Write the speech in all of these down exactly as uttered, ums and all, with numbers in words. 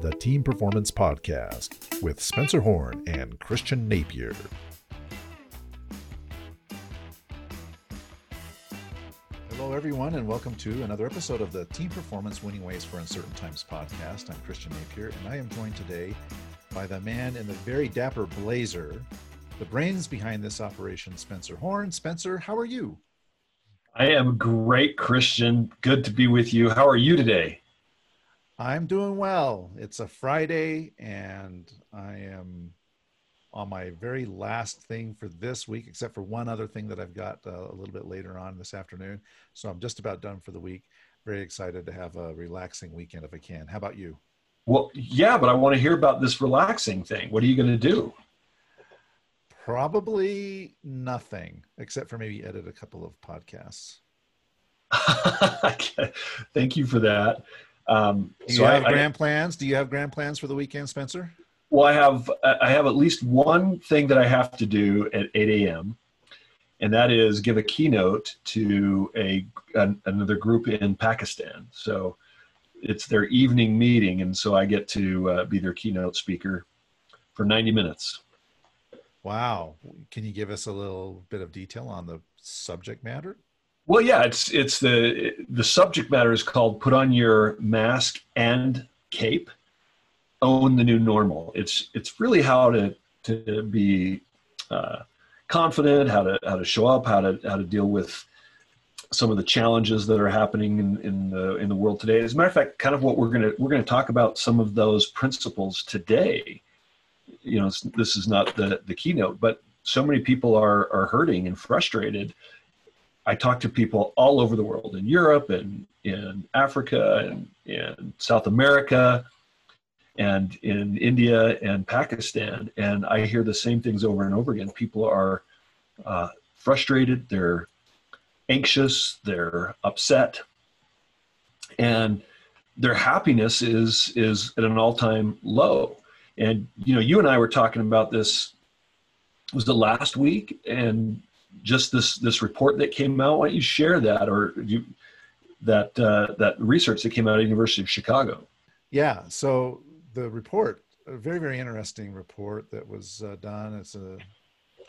the Team Performance Podcast with Spencer Horn and Christian Napier. Hello, everyone, and welcome to another episode of the Team Performance Winning Ways for Uncertain Times podcast. I'm Christian Napier, and I am joined today by the man in the very dapper blazer, the brains behind this operation, Spencer Horn. Spencer, how are you? I am great, Christian. Good to be with you. How are you today? I'm doing well. It's a Friday, and I am on my very last thing for this week, except for one other thing that I've got uh, a little bit later on this afternoon. So I'm just about done for the week. Very excited to have a relaxing weekend if I can. How about you? Well, yeah, but I want to hear about this relaxing thing. What are you going to do? Probably nothing, except for maybe edit a couple of podcasts. Thank you for that. Um, Do you so have I, grand I, plans? Do you have grand plans for the weekend, Spencer? Well, I have I have at least one thing that I have to do at eight a.m., and that is give a keynote to a an, another group in Pakistan. So it's their evening meeting, and so I get to uh, be their keynote speaker for ninety minutes. Wow. Can you give us a little bit of detail on the subject matter? Well, yeah, it's it's the the subject matter is called Put On Your Mask and Cape, Own the New Normal. It's it's really how to to be uh, confident, how to how to show up, how to how to deal with some of the challenges that are happening in, in the in the world today. As a matter of fact, kind of what we're gonna we're gonna talk about some of those principles today. You know, this is not the, the keynote, but so many people are, are hurting and frustrated. I talk to people all over the world, in Europe and in Africa and in South America and in India and Pakistan. And I hear the same things over and over again. People are uh, frustrated. They're anxious. They're upset. And their happiness is, is at an all-time low. And, you know, you and I were talking about this, it was the last week, and just this this report that came out. Why don't you share that, or you, that uh, that research that came out of the University of Chicago? Yeah, so the report, a very, very interesting report that was uh, done. It's a,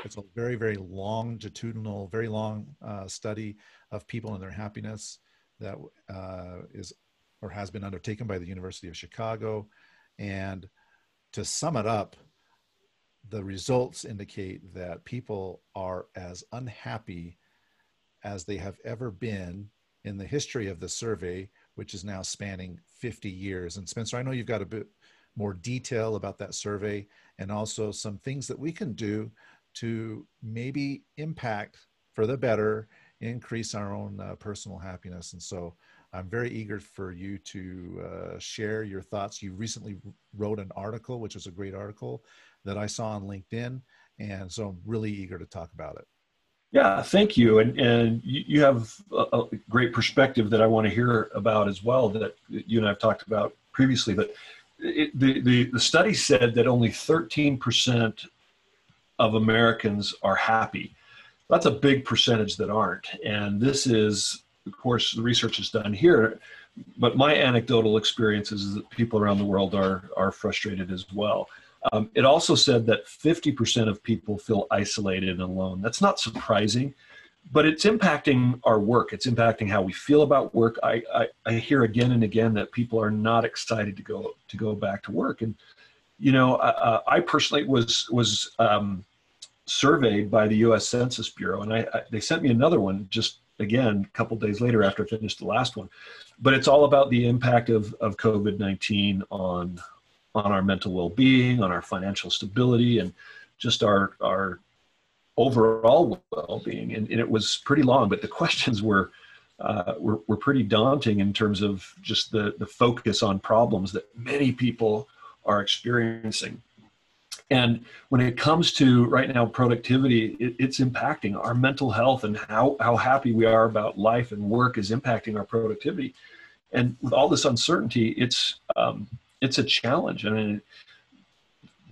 it's a very, very longitudinal, very long uh, study of people and their happiness that uh, is or has been undertaken by the University of Chicago. And to sum it up, the results indicate that people are as unhappy as they have ever been in the history of the survey, which is now spanning fifty years. And Spencer, I know you've got a bit more detail about that survey and also some things that we can do to maybe impact for the better, increase our own uh, personal happiness. And so I'm very eager for you to uh, share your thoughts. You recently wrote an article, which was a great article that I saw on LinkedIn. And so I'm really eager to talk about it. Yeah, thank you. And and you have a great perspective that I want to hear about as well, that you and I have talked about previously. But it, the, the, the study said that only thirteen percent of Americans are happy. That's a big percentage that aren't. And this is, of course, the research is done here, but my anecdotal experience is that people around the world are are frustrated as well. Um, it also said that fifty percent of people feel isolated and alone. That's not surprising, but it's impacting our work. It's impacting how we feel about work. I, I, I hear again and again that people are not excited to go to go back to work. And, you know, uh, I personally was was um, surveyed by the U S Census Bureau, and I, I they sent me another one just again, a couple of days later after I finished the last one. But it's all about the impact of, of COVID nineteen on on our mental well-being, on our financial stability, and just our our overall well-being. And, and it was pretty long, but the questions were, uh, were were pretty daunting in terms of just the, the focus on problems that many people are experiencing. And when it comes to right now productivity, it, it's impacting our mental health, and how, how happy we are about life and work is impacting our productivity. And with all this uncertainty, it's um, it's a challenge. I mean,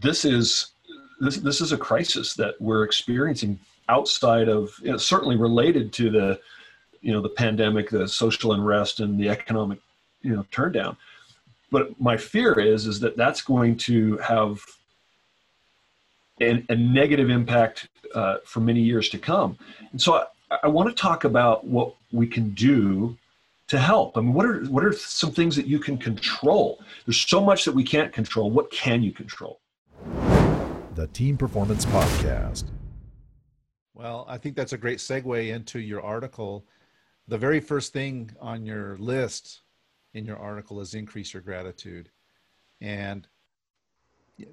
this is this this is a crisis that we're experiencing outside of, you know, certainly related to the you know the pandemic, the social unrest, and the economic you know turndown. But my fear is, is that that's going to have a, a negative impact uh, for many years to come. And so I, I want to talk about what we can do to help. I mean, what are, what are some things that you can control? There's so much that we can't control. What can you control? The Team Performance Podcast. Well, I think that's a great segue into your article. The very first thing on your list in your article is increase your gratitude. And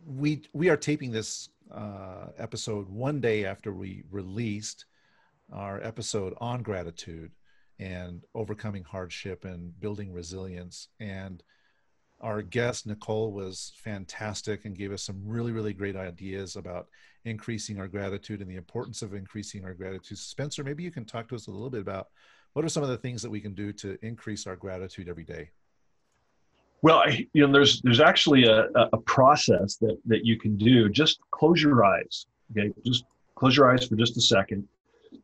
we we are taping this uh, episode one day after we released our episode on gratitude and overcoming hardship and building resilience. And our guest, Nicole, was fantastic and gave us some really, really great ideas about increasing our gratitude and the importance of increasing our gratitude. Spencer, maybe you can talk to us a little bit about what are some of the things that we can do to increase our gratitude every day? Well, I, you know, there's there's actually a, a process that, that you can do. Just close your eyes, okay? Just close your eyes for just a second.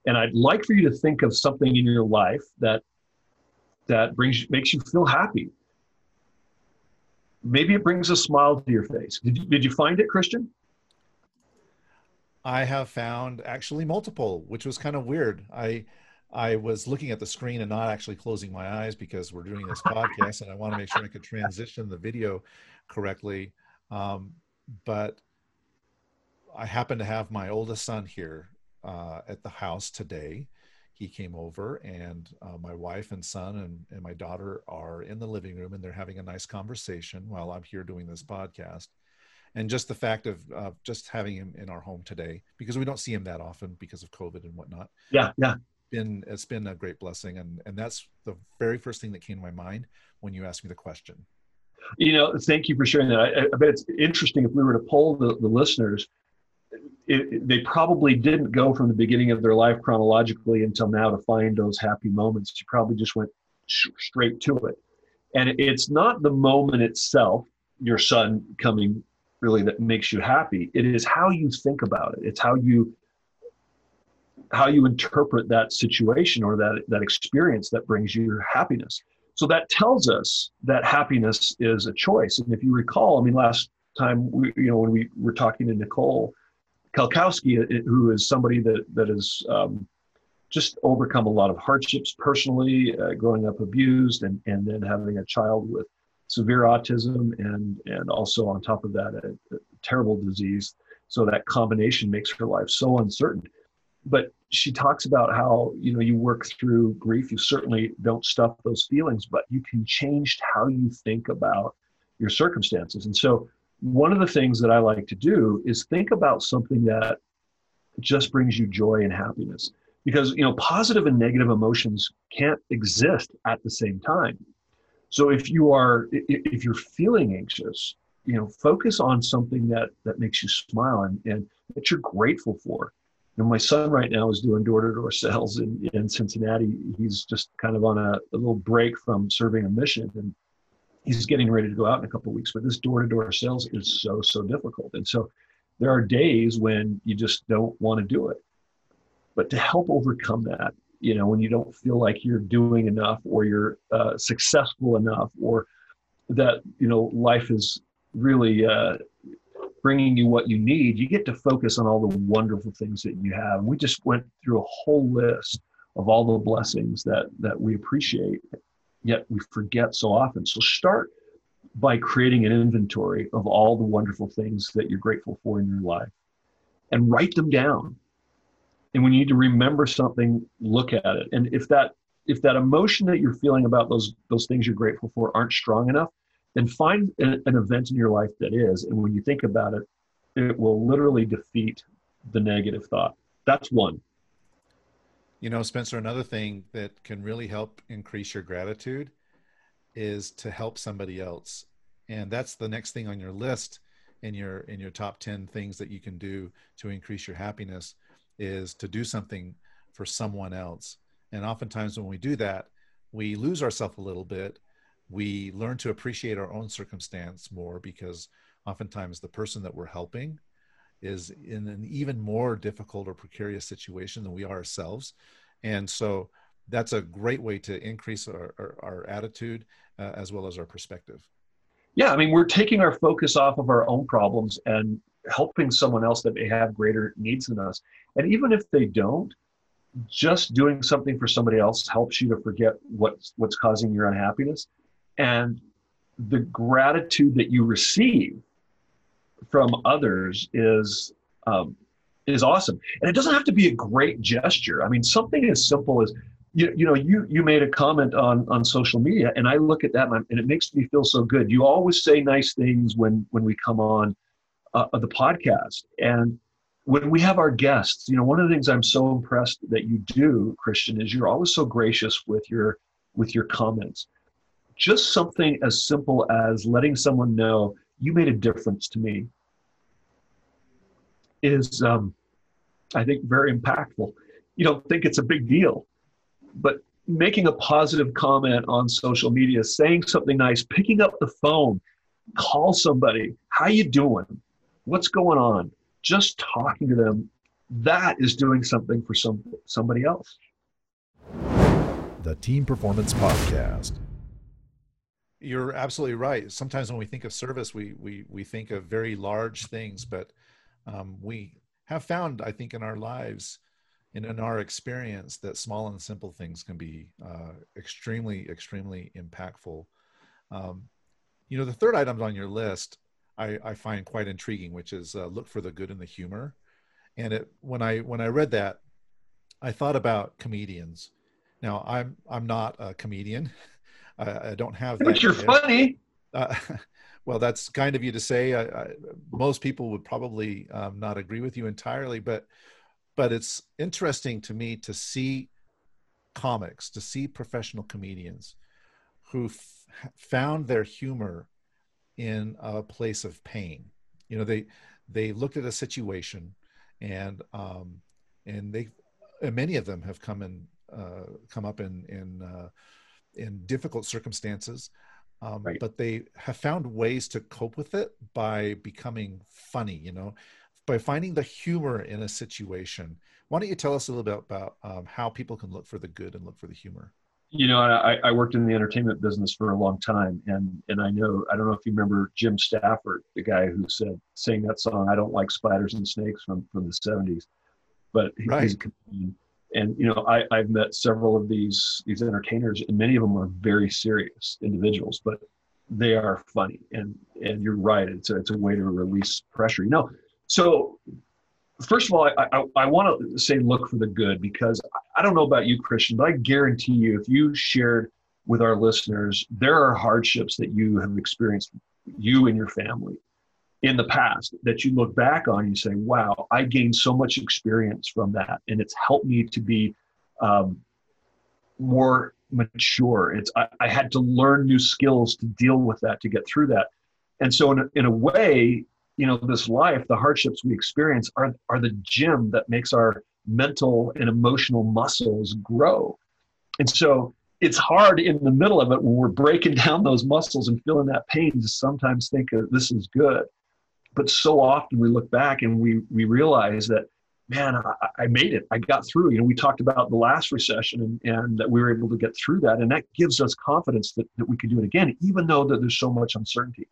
And I'd like for you to think of something in your life that that brings makes you feel happy. Maybe it brings a smile to your face. Did you, did you find it, Christian? I have found actually multiple, which was kind of weird. I I was looking at the screen and not actually closing my eyes because we're doing this podcast and I want to make sure I could transition the video correctly. Um, but I happen to have my oldest son here uh, at the house today. He came over and uh, my wife and son and, and my daughter are in the living room and they're having a nice conversation while I'm here doing this podcast. And just the fact of uh, just having him in our home today, because we don't see him that often because of COVID and whatnot. Yeah, yeah. Been, it's been a great blessing. And, and that's the very first thing that came to my mind when you asked me the question. You know, thank you for sharing that. I, I bet it's interesting if we were to poll the, the listeners, it, it, they probably didn't go from the beginning of their life chronologically until now to find those happy moments. You probably just went sh- straight to it. And it's not the moment itself, your son coming really that makes you happy. It is how you think about it. It's how you how you interpret that situation or that, that experience that brings you happiness. So that tells us that happiness is a choice. And if you recall, I mean, last time, we, you know, when we were talking to Nicole Kalkowski, who is somebody that, that has um, just overcome a lot of hardships personally, uh, growing up abused and, and then having a child with severe autism and, and also on top of that, a, a terrible disease. So that combination makes her life so uncertain. But she talks about how, you know, you work through grief. You certainly don't stuff those feelings, but you can change how you think about your circumstances. And so one of the things that I like to do is think about something that just brings you joy and happiness because, you know, positive and negative emotions can't exist at the same time. So if you are, if you're feeling anxious, you know, focus on something that, that makes you smile and, and that you're grateful for. And my son right now is doing door-to-door sales in, in Cincinnati. He's just kind of on a, a little break from serving a mission, and he's getting ready to go out in a couple of weeks. But this door-to-door sales is so, so difficult. And so there are days when you just don't want to do it. But to help overcome that, you know, when you don't feel like you're doing enough or you're uh, successful enough or that, you know, life is really uh, – bringing you what you need, you get to focus on all the wonderful things that you have. We just went through a whole list of all the blessings that, that we appreciate, yet we forget so often. So start by creating an inventory of all the wonderful things that you're grateful for in your life and write them down. And when you need to remember something, look at it. And if that if that emotion that you're feeling about those those things you're grateful for aren't strong enough, then find an, an event in your life that is. And when you think about it, it will literally defeat the negative thought. That's one. You know, Spencer, another thing that can really help increase your gratitude is to help somebody else. And that's the next thing on your list in your in your top ten things that you can do to increase your happiness is to do something for someone else. And oftentimes when we do that, we lose ourselves a little bit. We learn to appreciate our own circumstance more because oftentimes the person that we're helping is in an even more difficult or precarious situation than we are ourselves. And so that's a great way to increase our, our, our attitude uh, as well as our perspective. yeah, I mean, we're taking our focus off of our own problems and helping someone else that may have greater needs than us. And even if they don't, just doing something for somebody else helps you to forget what's, what's causing your unhappiness. And the gratitude that you receive from others is um, is awesome. And it doesn't have to be a great gesture. I mean, something as simple as, you, you know, you you made a comment on, on social media, and I look at that and, and it makes me feel so good. You always say nice things when, when we come on uh, the podcast. And when we have our guests, you know, one of the things I'm so impressed that you do, Christian, is you're always so gracious with your with your comments. Just something as simple as letting someone know you made a difference to me is, um, I think, very impactful. You don't think it's a big deal, but making a positive comment on social media, saying something nice, picking up the phone, call somebody, how you doing? What's going on? Just talking to them, that is doing something for some somebody else. The Team Performance Podcast. You're absolutely right. Sometimes when we think of service, we we we think of very large things, but um, we have found, I think, in our lives and in our experience that small and simple things can be uh, extremely, extremely impactful. Um, you know, the third item on your list I, I find quite intriguing, which is uh, look for the good in the humor. And it, when I when I read that, I thought about comedians. Now, I'm I'm not a comedian. I don't have that. But you're yet. funny. Uh, well, that's kind of you to say. I, I, most people would probably um, not agree with you entirely, but but it's interesting to me to see comics, to see professional comedians who f- found their humor in a place of pain. You know, they they looked at a situation, and um, and they and many of them have come in uh, come up in in. Uh, in difficult circumstances, um, right. but they have found ways to cope with it by becoming funny, you know, by finding the humor in a situation. Why don't you tell us a little bit about um, how people can look for the good and look for the humor? You know, I, I worked in the entertainment business for a long time, and and I know, I don't know if you remember Jim Stafford, the guy who said, sang that song, "I Don't Like Spiders and Snakes," from, from the seventies, but he, right. he's a comedian. And, you know, I, I've met several of these these entertainers, and many of them are very serious individuals, but they are funny. And and you're right, it's a, it's a way to release pressure. You know, so first of all, I I, I want to say look for the good, because I don't know about you, Christian, but I guarantee you, if you shared with our listeners, there are hardships that you have experienced, you and your family, in the past that you look back on and you say, wow, I gained so much experience from that. And it's helped me to be um, more mature. It's I, I had to learn new skills to deal with that, to get through that. And so in a, in a way, you know, this life, the hardships we experience are, are the gym that makes our mental and emotional muscles grow. And so it's hard in the middle of it when we're breaking down those muscles and feeling that pain to sometimes think of, this is good. But so often we look back and we we realize that, man, I, I made it. I got through. You know, we talked about the last recession and, and that we were able to get through that. And that gives us confidence that, that we can do it again, even though that there's so much uncertainty.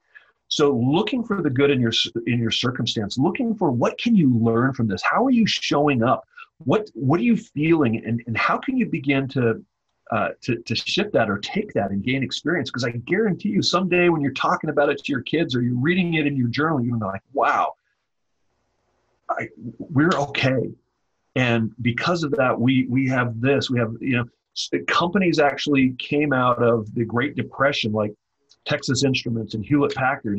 So looking for the good in your in your circumstance, looking for what can you learn from this? How are you showing up? What what are you feeling? And, and how can you begin to, uh, to, to shift that or take that and gain experience? Because I guarantee you someday when you're talking about it to your kids or you're reading it in your journal, you're like, wow, I, we're okay. And because of that, we, we have this, we have, you know, companies actually came out of the Great Depression, like Texas Instruments and Hewlett Packard.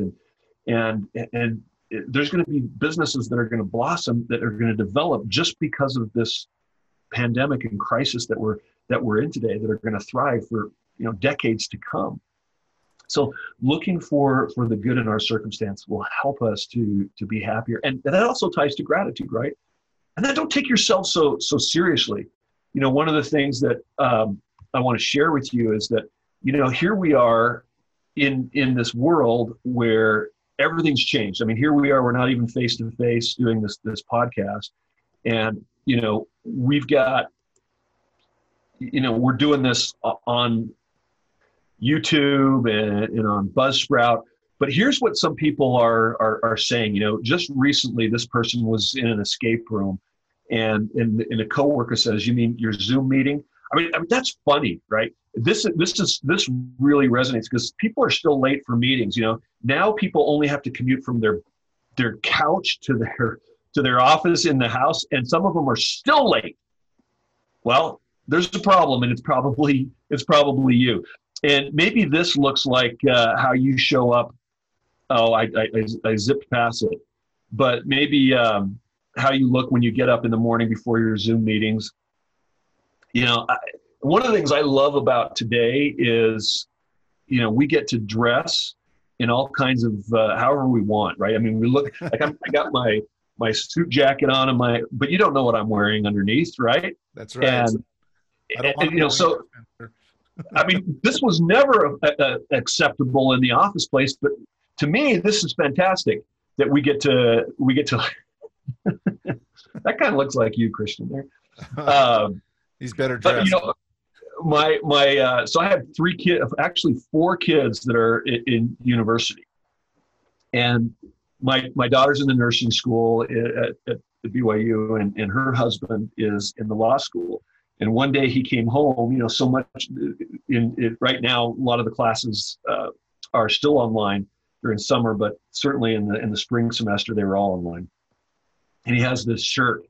And, and, and there's going to be businesses that are going to blossom, that are going to develop just because of this pandemic and crisis that we're, that we're in today, that are going to thrive for, you know, decades to come. So looking for for the good in our circumstance will help us to to be happier. And, and that also ties to gratitude, right? And then don't take yourself so so seriously. You know, one of the things that um, I want to share with you is that, you know, here we are in in this world where everything's changed. I mean, here we are, we're not even face to face doing this this podcast. And, you know, we've got you know, we're doing this on YouTube and, and on Buzzsprout. But here's what some people are, are are saying. You know, just recently, this person was in an escape room, and and, and a coworker says, "You mean your Zoom meeting?" I mean, I mean that's funny, right? This this is this really resonates because people are still late for meetings. You know, now people only have to commute from their their couch to their to their office in the house, and some of them are still late. Well, there's a problem, and it's probably it's probably you. And maybe this looks like uh, how you show up. Oh, I, I, I zipped past it. But maybe um, how you look when you get up in the morning before your Zoom meetings. You know, I, one of the things I love about today is, you know, we get to dress in all kinds of uh, however we want, right? I mean, we look like I'm, I got my my suit jacket on and my, but you don't know what I'm wearing underneath, right? That's right. And, I don't and you know, so. I mean, this was never a, a, acceptable in the office place, but to me, this is fantastic that we get to, we get to, that kind of looks like you, Christian, there. Um, He's better dressed. But, you know, my, my, uh, so I have three kids, actually four kids that are in, in university. And my, my daughter's in the nursing school at, at, at B Y U, and, and her husband is in the law school. And one day he came home, you know, so much in it right now, a lot of the classes uh, are still online during summer, but certainly in the, in the spring semester, they were all online. And he has this shirt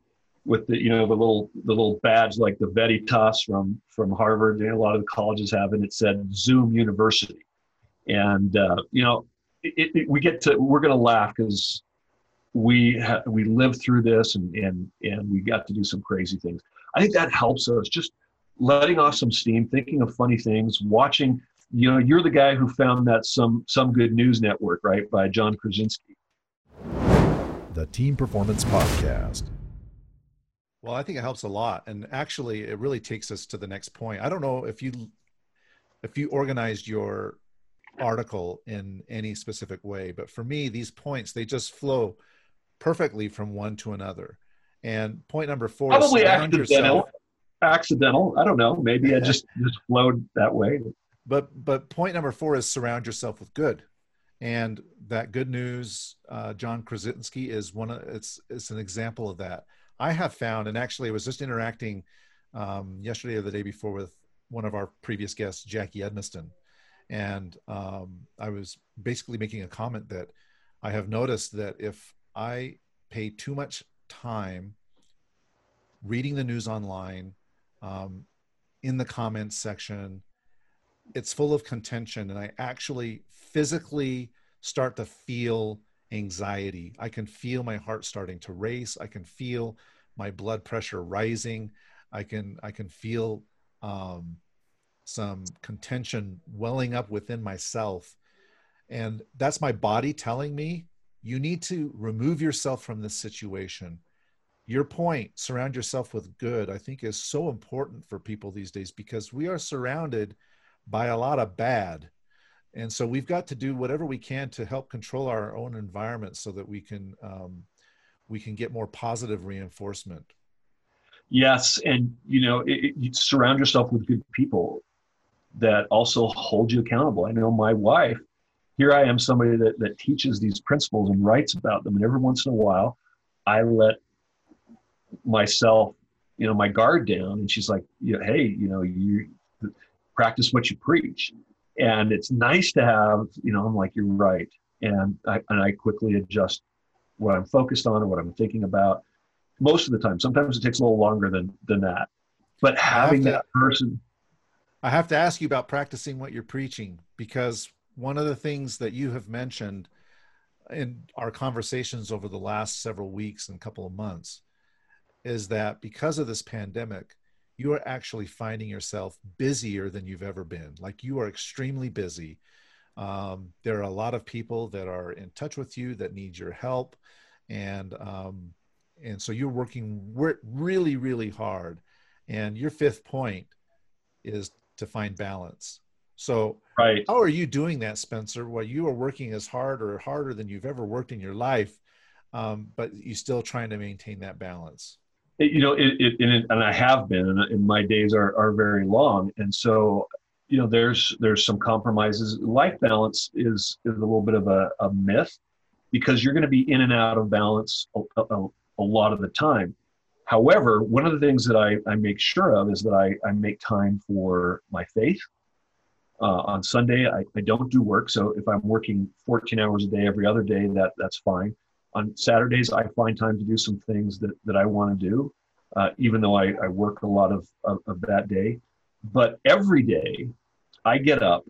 with the, you know, the little, the little badge, like the Veritas from, from Harvard, and a lot of the colleges have, and it said Zoom University. And, uh, you know, it, it, we get to, we're going to laugh because we, ha- we lived through this and, and, and we got to do some crazy things. I think that helps us, just letting off some steam, thinking of funny things, watching, you know, you're the guy who found that some, some good news network, right, by John Krasinski. The Team Performance Podcast. Well, I think it helps a lot. And actually, it really takes us to the next point. I don't know if you, if you organized your article in any specific way, but for me, these points, they just flow perfectly from one to another. And point number four, probably accidental. Yourself. Accidental. I don't know. Maybe I just, just flowed that way. But but point number four is surround yourself with good, and that good news. Uh, John Krasinski is one of it's it's an example of that. I have found, and actually, I was just interacting um, yesterday or the day before with one of our previous guests, Jackie Edmiston, and um, I was basically making a comment that I have noticed that if I pay too much time reading the news online, um, in the comments section, it's full of contention, and I actually physically start to feel anxiety. I can feel my heart starting to race. I can feel my blood pressure rising. I can I can feel um, some contention welling up within myself, and that's my body telling me, you need to remove yourself from this situation. Your point, surround yourself with good, I think is so important for people these days because we are surrounded by a lot of bad. And so we've got to do whatever we can to help control our own environment so that we can um, we can get more positive reinforcement. Yes, and you know, it, you surround yourself with good people that also hold you accountable. I know my wife, here I am, somebody that, that teaches these principles and writes about them. And every once in a while, I let myself, you know, my guard down. And she's like, hey, you know, you practice what you preach. And it's nice to have, you know, I'm like, you're right. And I, and I quickly adjust what I'm focused on and what I'm thinking about most of the time. Sometimes it takes a little longer than, than that. But having that person. I have to ask you about practicing what you're preaching, because one of the things that you have mentioned in our conversations over the last several weeks and couple of months is that because of this pandemic, you are actually finding yourself busier than you've ever been. Like, you are extremely busy. Um, there are a lot of people that are in touch with you that need your help. And, um, and so you're working really, really hard. And your fifth point is to find balance. So right. How are you doing that, Spencer? Well, you are working as hard or harder than you've ever worked in your life, um, but you're still trying to maintain that balance. It, you know, it, it, and, it, and I have been, and, and my days are, are very long. And so you know, there's there's some compromises. Life balance is, is a little bit of a, a myth, because you're going to be in and out of balance a, a, a lot of the time. However, one of the things that I, I make sure of is that I, I make time for my faith. Uh, on Sunday, I, I don't do work. So if I'm working fourteen hours a day every other day, that, that's fine. On Saturdays, I find time to do some things that, that I want to do, uh, even though I, I work a lot of, of, of that day. But every day, I get up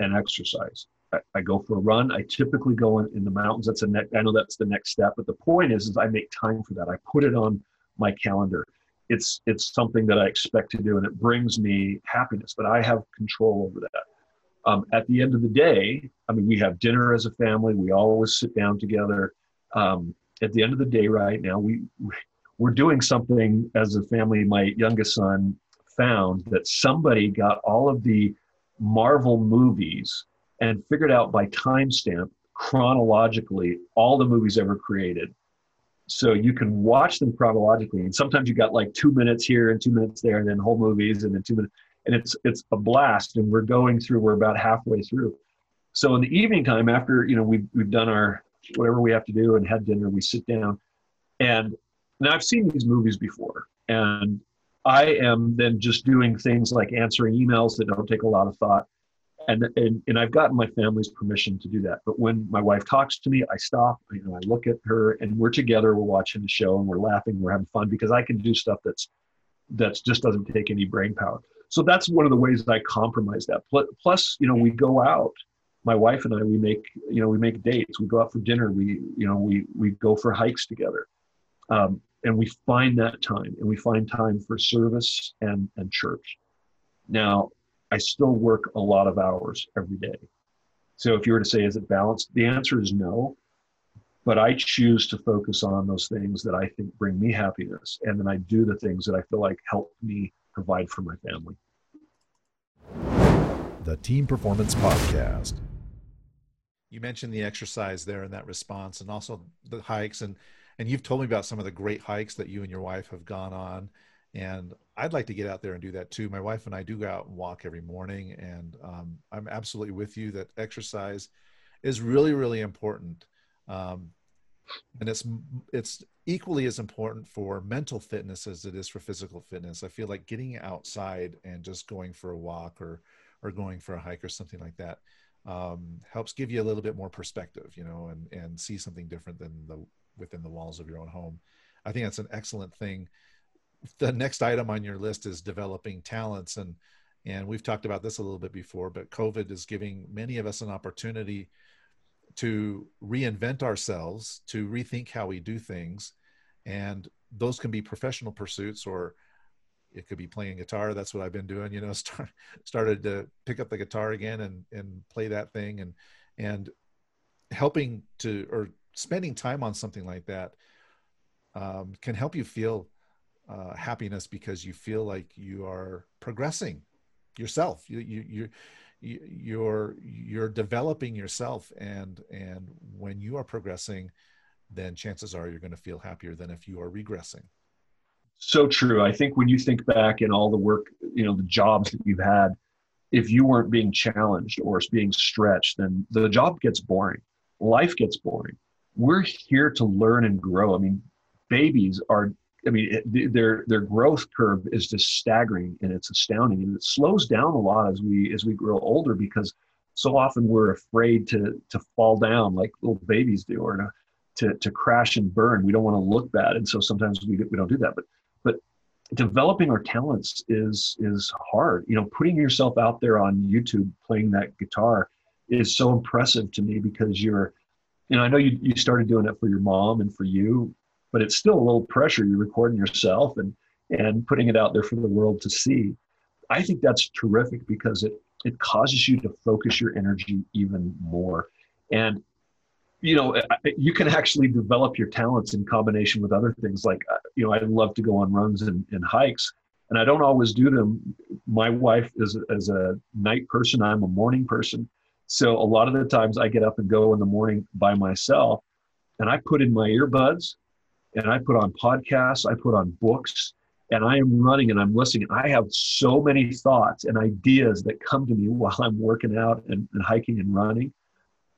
and exercise. I, I go for a run. I typically go in, in the mountains. That's a ne- I know that's the next step. But the point is, is I make time for that. I put it on my calendar. It's it's something that I expect to do, and it brings me happiness, but I have control over that. Um, at the end of the day, I mean, we have dinner as a family. We always sit down together. Um, at the end of the day right now, we, we're doing something as a family. My youngest son found that somebody got all of the Marvel movies and figured out by timestamp chronologically all the movies ever created. So you can watch them chronologically, and sometimes you got like two minutes here and two minutes there, and then whole movies, and then two minutes, and it's it's a blast. And we're going through; we're about halfway through. So in the evening time, after you know we've we've done our whatever we have to do and had dinner, we sit down, and now I've seen these movies before, and I am then just doing things like answering emails that don't take a lot of thought, and and and I've gotten my family's permission to do that. But when my wife talks to me, I stop. You know, I look at her, and we're together. We're watching the show, and we're laughing. We're having fun because I can do stuff that's that's just doesn't take any brain power. So that's one of the ways that I compromise that. Plus, you know, we go out. My wife and I, we make you know we make dates. We go out for dinner. We you know we we go for hikes together. Um, And we find that time, and we find time for service and, and church. Now, I still work a lot of hours every day. So if you were to say, is it balanced? The answer is no. But I choose to focus on those things that I think bring me happiness. And then I do the things that I feel like help me provide for my family. The Team Performance Podcast. You mentioned the exercise there in that response, and also the hikes, and And you've told me about some of the great hikes that you and your wife have gone on. And I'd like to get out there and do that too. My wife and I do go out and walk every morning. And um, I'm absolutely with you that exercise is really, really important. Um, and it's it's equally as important for mental fitness as it is for physical fitness. I feel like getting outside and just going for a walk or or going for a hike or something like that um, helps give you a little bit more perspective, you know, and, and see something different than the within the walls of your own home. I think that's an excellent thing. The next item on your list is developing talents. And, and we've talked about this a little bit before, but COVID is giving many of us an opportunity to reinvent ourselves, to rethink how we do things. And those can be professional pursuits, or it could be playing guitar. That's what I've been doing, you know, start, started to pick up the guitar again and, and play that thing, and, and helping to, or spending time on something like that um, can help you feel uh, happiness, because you feel like you are progressing yourself. You, you, you, you, you're, you're developing yourself. And, and when you are progressing, then chances are you're going to feel happier than if you are regressing. So true. I think when you think back in all the work, you know, the jobs that you've had, if you weren't being challenged or being stretched, then the job gets boring. Life gets boring. We're here to learn and grow. I mean, babies are, I mean, it, their their growth curve is just staggering, and it's astounding. And it slows down a lot as we as we grow older, because so often we're afraid to to fall down like little babies do, or to to crash and burn. We don't want to look bad. And so sometimes we, we don't do that. But but developing our talents is is hard. You know, putting yourself out there on YouTube playing that guitar is so impressive to me, because you're You know, I know you, you started doing it for your mom and for you, but it's still a little pressure. You're recording yourself and, and putting it out there for the world to see. I think that's terrific, because it, it causes you to focus your energy even more. And, you know, you can actually develop your talents in combination with other things. Like, you know, I love to go on runs and, and hikes, and I don't always do them. My wife is, is a night person. I'm a morning person. So a lot of the times I get up and go in the morning by myself, and I put in my earbuds, and I put on podcasts, I put on books, and I am running and I'm listening. I have so many thoughts and ideas that come to me while I'm working out and, and hiking and running.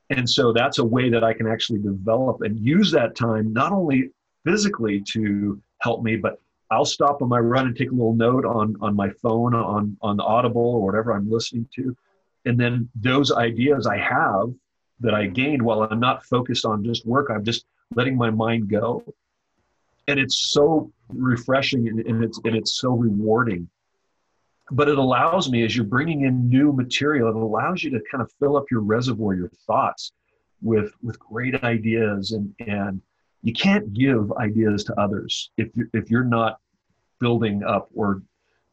And so that's a way that I can actually develop and use that time, not only physically to help me, but I'll stop on my run and take a little note on, on my phone, on, on the Audible or whatever I'm listening to. And then those ideas I have that I gained while I'm not focused on just work, I'm just letting my mind go. And it's so refreshing and, and it's and it's so rewarding. But it allows me, as you're bringing in new material, it allows you to kind of fill up your reservoir, your thoughts with, with great ideas. And, and you can't give ideas to others if you're, if you're not building up or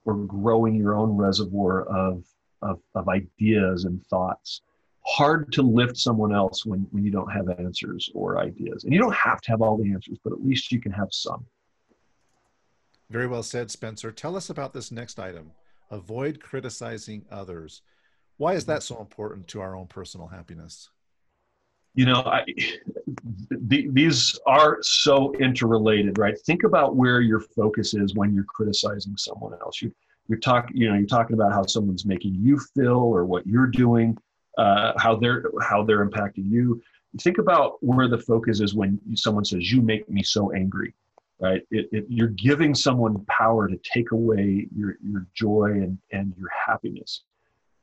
or growing your own reservoir of, of, of ideas and thoughts. Hard to lift someone else when, when you don't have answers or ideas. And you don't have to have all the answers, but at least you can have some. Very well said, Spencer. Tell us about this next item. Avoid criticizing others. Why is that so important to our own personal happiness? You know, I, the, these are so interrelated, right? Think about where your focus is when you're criticizing someone else. You, you're talking, you know, you're talking about how someone's making you feel or what you're doing, uh, how they're how they're impacting you. Think about where the focus is when someone says, "You make me so angry." Right? It, it, you're giving someone power to take away your, your joy and, and your happiness.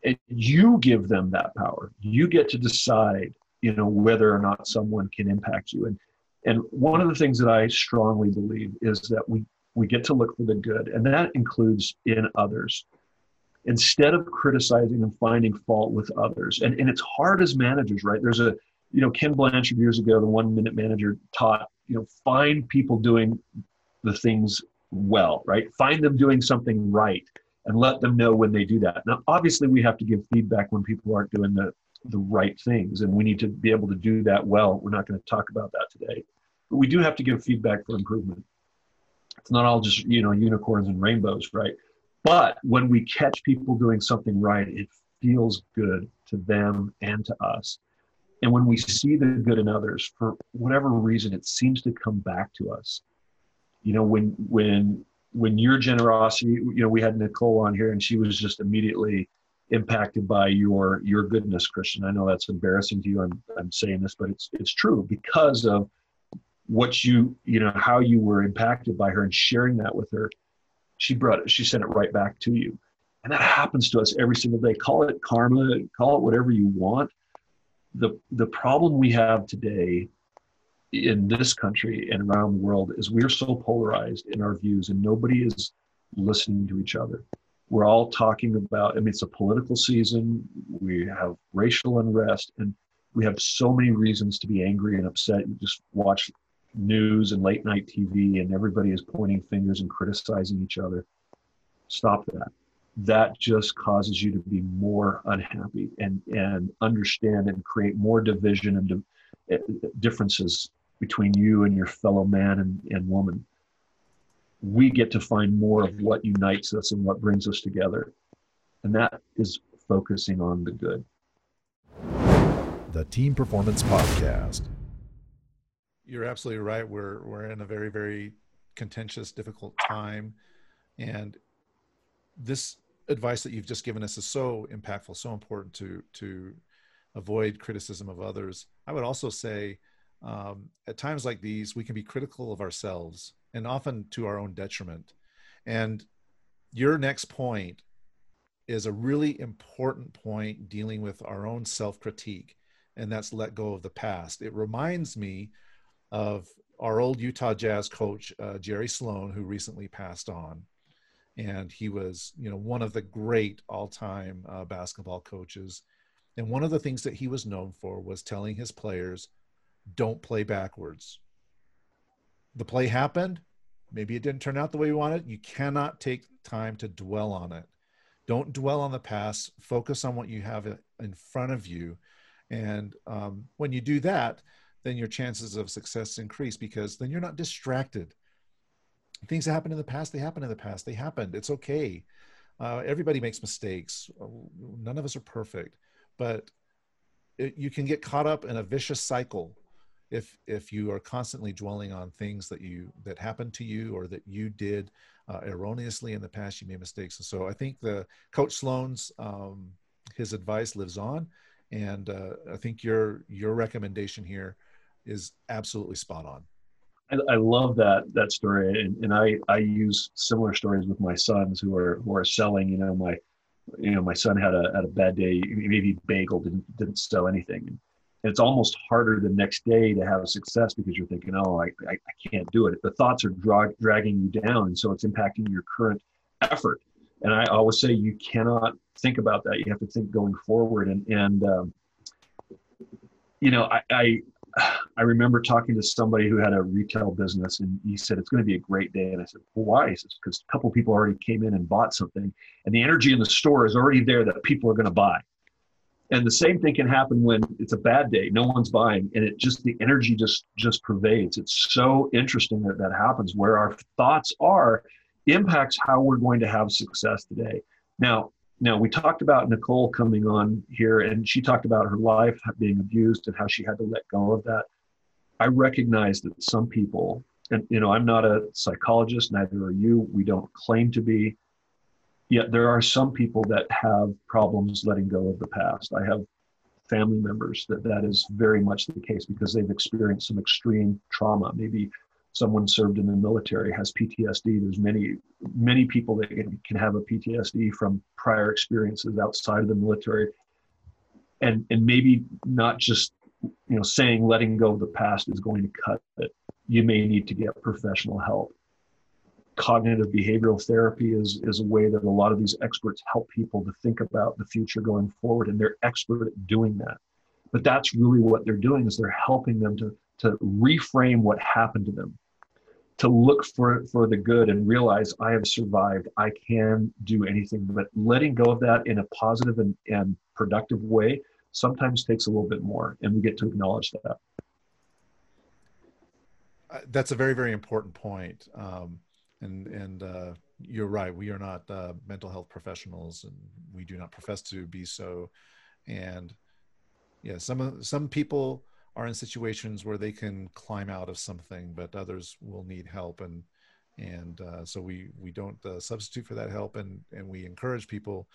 And you give them that power. You get to decide, you know, whether or not someone can impact you. And and one of the things that I strongly believe is that we, we get to look for the good, and that includes in others. Instead of criticizing and finding fault with others. And, and it's hard as managers, right? There's a, you know, Ken Blanchard years ago, the one-minute manager taught, you know, find people doing the things well, right? Find them doing something right and let them know when they do that. Now, obviously we have to give feedback when people aren't doing the, the right things, and we need to be able to do that well. We're not going to talk about that today, but we do have to give feedback for improvement. It's not all just, you know, unicorns and rainbows, right? But when we catch people doing something right, it feels good to them and to us. And when we see the good in others, for whatever reason, it seems to come back to us. You know, when when when your generosity, you know, we had Nicole on here and she was just immediately impacted by your your goodness, Christian. I know that's embarrassing to you. I'm I'm saying this, but it's it's true because of what you, you know, how you were impacted by her and sharing that with her. She brought it, she sent it right back to you. And that happens to us every single day. Call it karma, call it whatever you want. The the problem we have today in this country and around the world is we're so polarized in our views and nobody is listening to each other. We're all talking about, I mean, it's a political season. We have racial unrest and we have so many reasons to be angry and upset. You just watch news and late night T V and everybody is pointing fingers and criticizing each other. Stop that. That just causes you to be more unhappy and, and understand and create more division and di- differences between you and your fellow man and, and woman. We get to find more of what unites us and what brings us together. And that is focusing on the good. The Team Performance Podcast. You're absolutely right. We're, we're in a very, very contentious, difficult time. And this advice that you've just given us is so impactful, so important to to avoid criticism of others. I would also say um, at times like these, we can be critical of ourselves and often to our own detriment. And your next point is a really important point dealing with our own self-critique, and that's let go of the past. It reminds me of our old Utah Jazz coach, uh, Jerry Sloan, who recently passed on. And he was, you know, one of the great all-time uh, basketball coaches. And one of the things that he was known for was telling his players, don't play backwards. The play happened. Maybe it didn't turn out the way you wanted. You cannot take time to dwell on it. Don't dwell on the past. Focus on what you have in front of you. And um, when you do that, then your chances of success increase because then you're not distracted. Things that happened in the past, they happened in the past. They happened. It's okay. Uh, everybody makes mistakes. None of us are perfect. But it, you can get caught up in a vicious cycle if if you are constantly dwelling on things that you that happened to you or that you did uh, erroneously in the past, you made mistakes. And so I think the Coach Sloan's um, his advice lives on, and uh, I think your your recommendation here is absolutely spot on. I, I love that that story, and, and I I use similar stories with my sons who are who are selling. You know, my you know my son had a had a bad day, maybe bagel didn't didn't sell anything. It's almost harder the next day to have success because you're thinking, oh, I, I, I can't do it. The thoughts are dra- dragging you down, and so it's impacting your current effort. And I always say you cannot think about that. You have to think going forward. And, and um, you know, I, I I remember talking to somebody who had a retail business, and he said, it's going to be a great day. And I said, well, why? He says, because a couple people already came in and bought something, and the energy in the store is already there that people are going to buy. And the same thing can happen when it's a bad day, no one's buying, and it just, the energy just, just pervades. It's so interesting that that happens. Where our thoughts are impacts how we're going to have success today. Now, now we talked about Nicole coming on here, and she talked about her life being abused and how she had to let go of that. I recognize that some people, and you know, I'm not a psychologist, neither are you, we don't claim to be. Yet there are some people that have problems letting go of the past. I have family members that that is very much the case because they've experienced some extreme trauma. Maybe someone served in the military, has P T S D. There's many, many people that can have a P T S D from prior experiences outside of the military. And, and maybe not just, you know, saying letting go of the past is going to cut it. You may need to get professional help. Cognitive behavioral therapy is, is a way that a lot of these experts help people to think about the future going forward, and they're expert at doing that. But that's really what they're doing, is they're helping them to, to reframe what happened to them, to look for, for the good and realize I have survived, I can do anything. But letting go of that in a positive and, and productive way sometimes takes a little bit more, and we get to acknowledge that. Uh, that's a very, very important point. Um, And and uh, you're right. We are not uh, mental health professionals, and we do not profess to be so. And yeah, some some people are in situations where they can climb out of something, but others will need help. And and uh, so we we don't uh, substitute for that help, and and we encourage people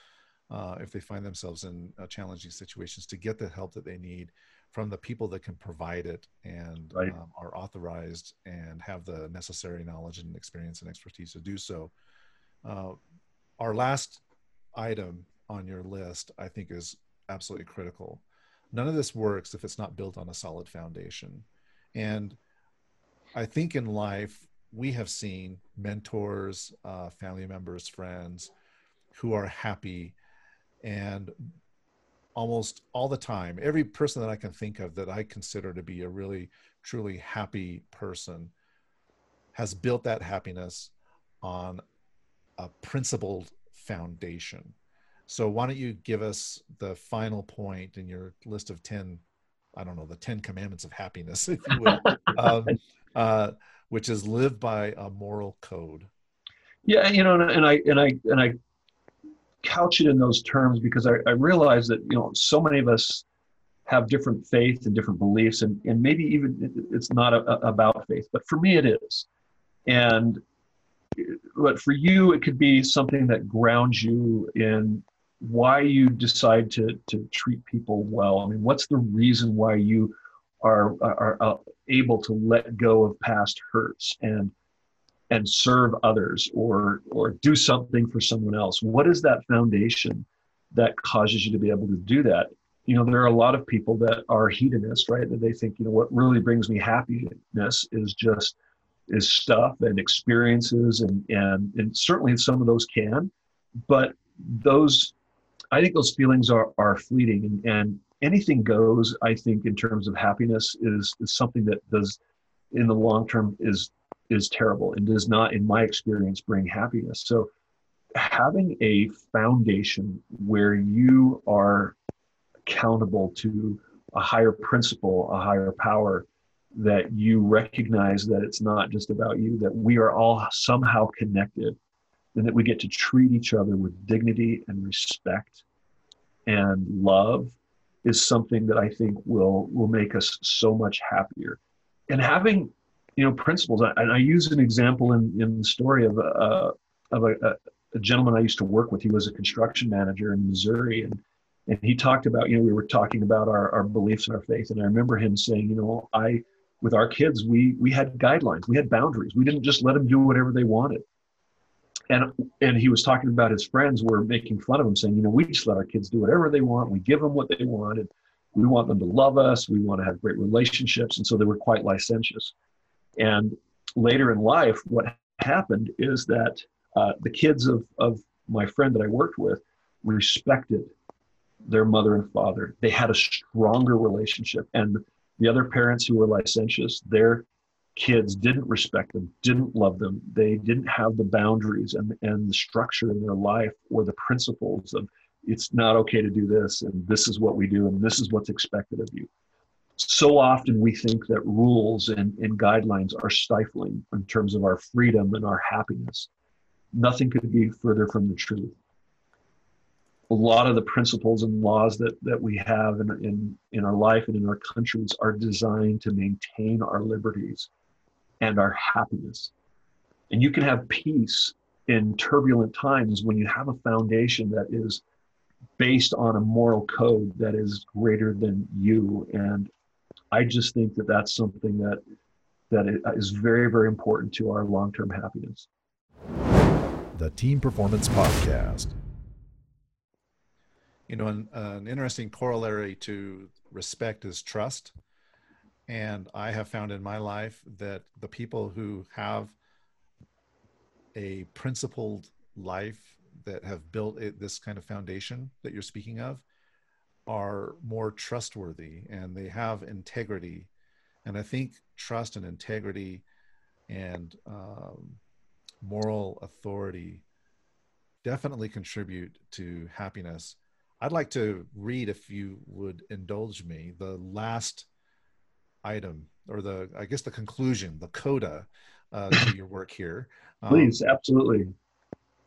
uh, if they find themselves in uh, challenging situations to get the help that they need from the people that can provide it and right. um, are authorized and have the necessary knowledge and experience and expertise to do so. Uh, our last item on your list, I think, is absolutely critical. None of this works if it's not built on a solid foundation. And I think in life, we have seen mentors, uh, family members, friends who are happy, and almost all the time, every person that I can think of that I consider to be a really, truly happy person has built that happiness on a principled foundation. So why don't you give us the final point in your list of ten, I don't know, the ten commandments of happiness, if you will, um, uh, which is live by a moral code. Yeah, you know, and I, and I, and I, couch it in those terms because I, I realize that, you know, so many of us have different faith and different beliefs, and, and maybe even it's not a, a, about faith, but for me it is. And but for you, it could be something that grounds you in why you decide to to treat people well. I mean, what's the reason why you are are, are able to let go of past hurts and and serve others or or do something for someone else? What is that foundation that causes you to be able to do that? You know, there are a lot of people that are hedonists, right? That they think, you know, what really brings me happiness is just is stuff and experiences, and and and certainly some of those can, but those, I think those feelings are are fleeting, and, and anything goes. I think in terms of happiness is, is something that does in the long term is is terrible and does not, in my experience, bring happiness. So having a foundation where you are accountable to a higher principle, a higher power, that you recognize that it's not just about you, that we are all somehow connected, and that we get to treat each other with dignity and respect and love, is something that I think will will make us so much happier. and having, you know, principles. I, and I use an example in, in the story of a, of a, a gentleman I used to work with. He was a construction manager in Missouri, and and he talked about, you know, we were talking about our, our beliefs and our faith. And I remember him saying, you know, I, with our kids, we we had guidelines, we had boundaries. We didn't just let them do whatever they wanted. And and he was talking about his friends were making fun of him, saying, you know, we just let our kids do whatever they want. We give them what they want. And we want them to love us. We want to have great relationships. And so they were quite licentious. And later in life, what happened is that uh, the kids of, of my friend that I worked with respected their mother and father. They had a stronger relationship. And the other parents who were licentious, their kids didn't respect them, didn't love them. They didn't have the boundaries and, and the structure in their life or the principles of it's not okay to do this, and this is what we do, and this is what's expected of you. So often we think that rules and, and guidelines are stifling in terms of our freedom and our happiness. Nothing could be further from the truth. A lot of the principles and laws that, that we have in, in, in our life and in our countries are designed to maintain our liberties and our happiness. And you can have peace in turbulent times when you have a foundation that is based on a moral code that is greater than you. And I just think that that's something that, that is very, very important to our long-term happiness. The Team Performance Podcast. You know, an, uh, an interesting corollary to respect is trust. And I have found in my life that the people who have a principled life that have built it, this kind of foundation that you're speaking of, are more trustworthy and they have integrity. And I think trust and integrity and um, moral authority definitely contribute to happiness. I'd like to read, if you would indulge me, the last item, or the, I guess, the conclusion, the coda uh, to your work here. Um, Please, absolutely.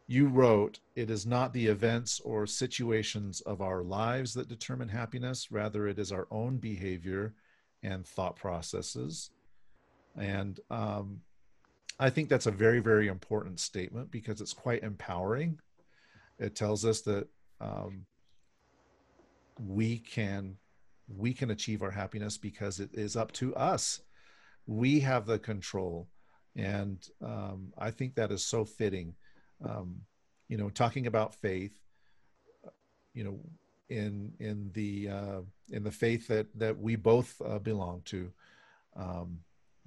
You wrote, "It is not the events or situations of our lives that determine happiness. Rather, it is our own behavior and thought processes." And um, I think that's a very, very important statement because it's quite empowering. It tells us that um, we can we can achieve our happiness because it is up to us. We have the control. And um, I think that is so fitting. Um, you know, talking about faith, you know, in in the uh, in the faith that that we both uh, belong to, um,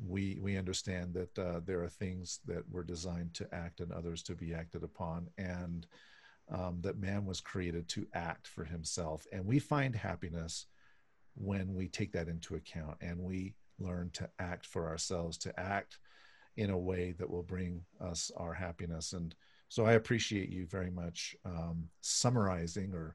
we we understand that uh, there are things that were designed to act and others to be acted upon, and um, that man was created to act for himself. And we find happiness when we take that into account and we learn to act for ourselves, to act in a way that will bring us our happiness. And so I appreciate you very much um, summarizing or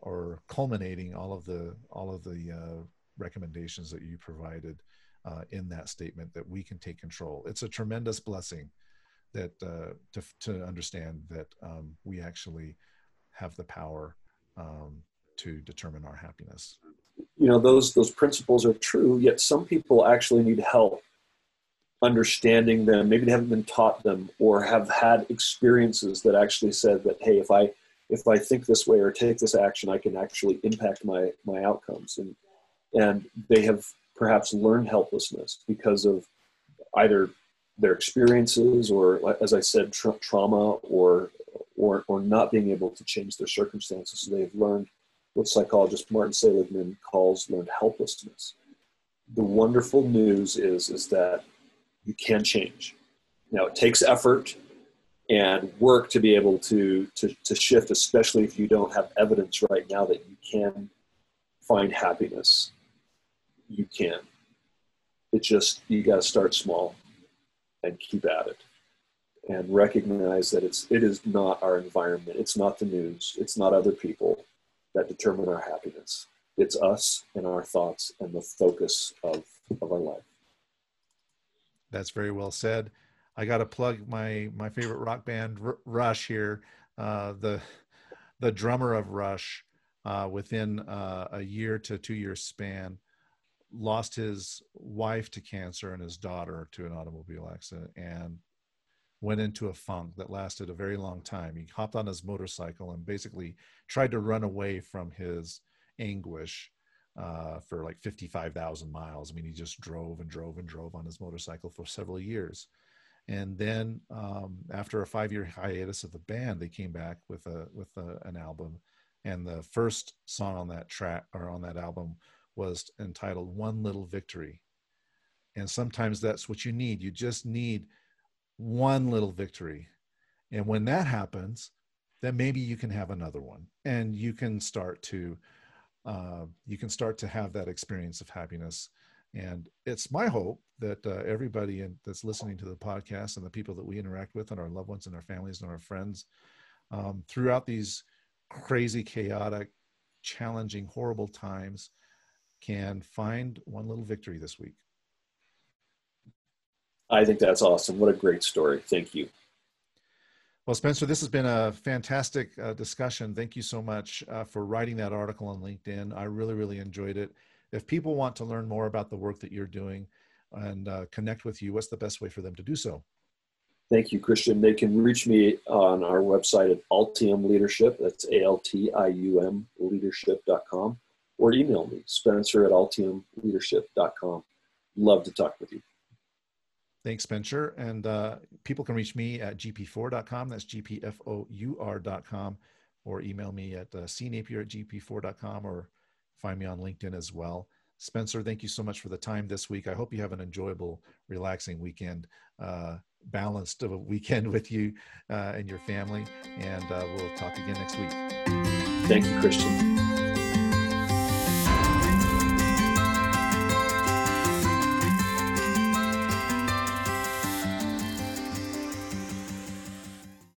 or culminating all of the all of the uh, recommendations that you provided uh, in that statement, that we can take control. It's a tremendous blessing that uh, to to understand that um, we actually have the power um, to determine our happiness. You know, those those principles are true. Yet some people actually need help understanding them. Maybe they haven't been taught them, or have had experiences that actually said that, hey, if I if I think this way or take this action, I can actually impact my my outcomes. And and they have perhaps learned helplessness because of either their experiences or, as I said, tra- trauma or or or not being able to change their circumstances. So they've learned what psychologist Martin Seligman calls learned helplessness. The wonderful news is is that you can change. Now, it takes effort and work to be able to, to, to shift, especially if you don't have evidence right now that you can find happiness. You can. It just, you got to start small and keep at it, and recognize that it's it is not our environment. It's not the news. It's not other people that determine our happiness. It's us and our thoughts and the focus of, of our life. That's very well said. I got to plug my my favorite rock band, R- Rush, here. Uh, the the drummer of Rush, uh, within uh, a year to two year span, lost his wife to cancer and his daughter to an automobile accident, and went into a funk that lasted a very long time. He hopped on his motorcycle and basically tried to run away from his anguish uh, for like fifty-five thousand miles. I mean, he just drove and drove and drove on his motorcycle for several years. And then um, after a five-year hiatus of the band, they came back with a with a, an album, and the first song on that track or on that album was entitled One Little Victory. And sometimes that's what you need. You just need one little victory. And when that happens, then maybe you can have another one, and you can start to, uh, you can start to have that experience of happiness. And it's my hope that uh, everybody in, that's listening to the podcast, and the people that we interact with, and our loved ones and our families and our friends, um, throughout these crazy, chaotic, challenging, horrible times, can find one little victory this week. I think that's awesome. What a great story. Thank you. Well, Spencer, this has been a fantastic uh, discussion. Thank you so much uh, for writing that article on LinkedIn. I really, really enjoyed it. If people want to learn more about the work that you're doing and uh, connect with you, what's the best way for them to do so? Thank you, Christian. They can reach me on our website at Altium Leadership. That's A L T I U M leadership dot com, or email me, Spencer at altium leadership dot com. Love to talk with you. Thanks, Spencer. And uh, people can reach me at G P four dot com. That's G P F O U R dot com, or email me at uh, cnapier at G P four dot com, or find me on LinkedIn as well. Spencer, thank you so much for the time this week. I hope you have an enjoyable, relaxing weekend, uh, balanced of a weekend with you uh, and your family. And uh, we'll talk again next week. Thank you, Christian.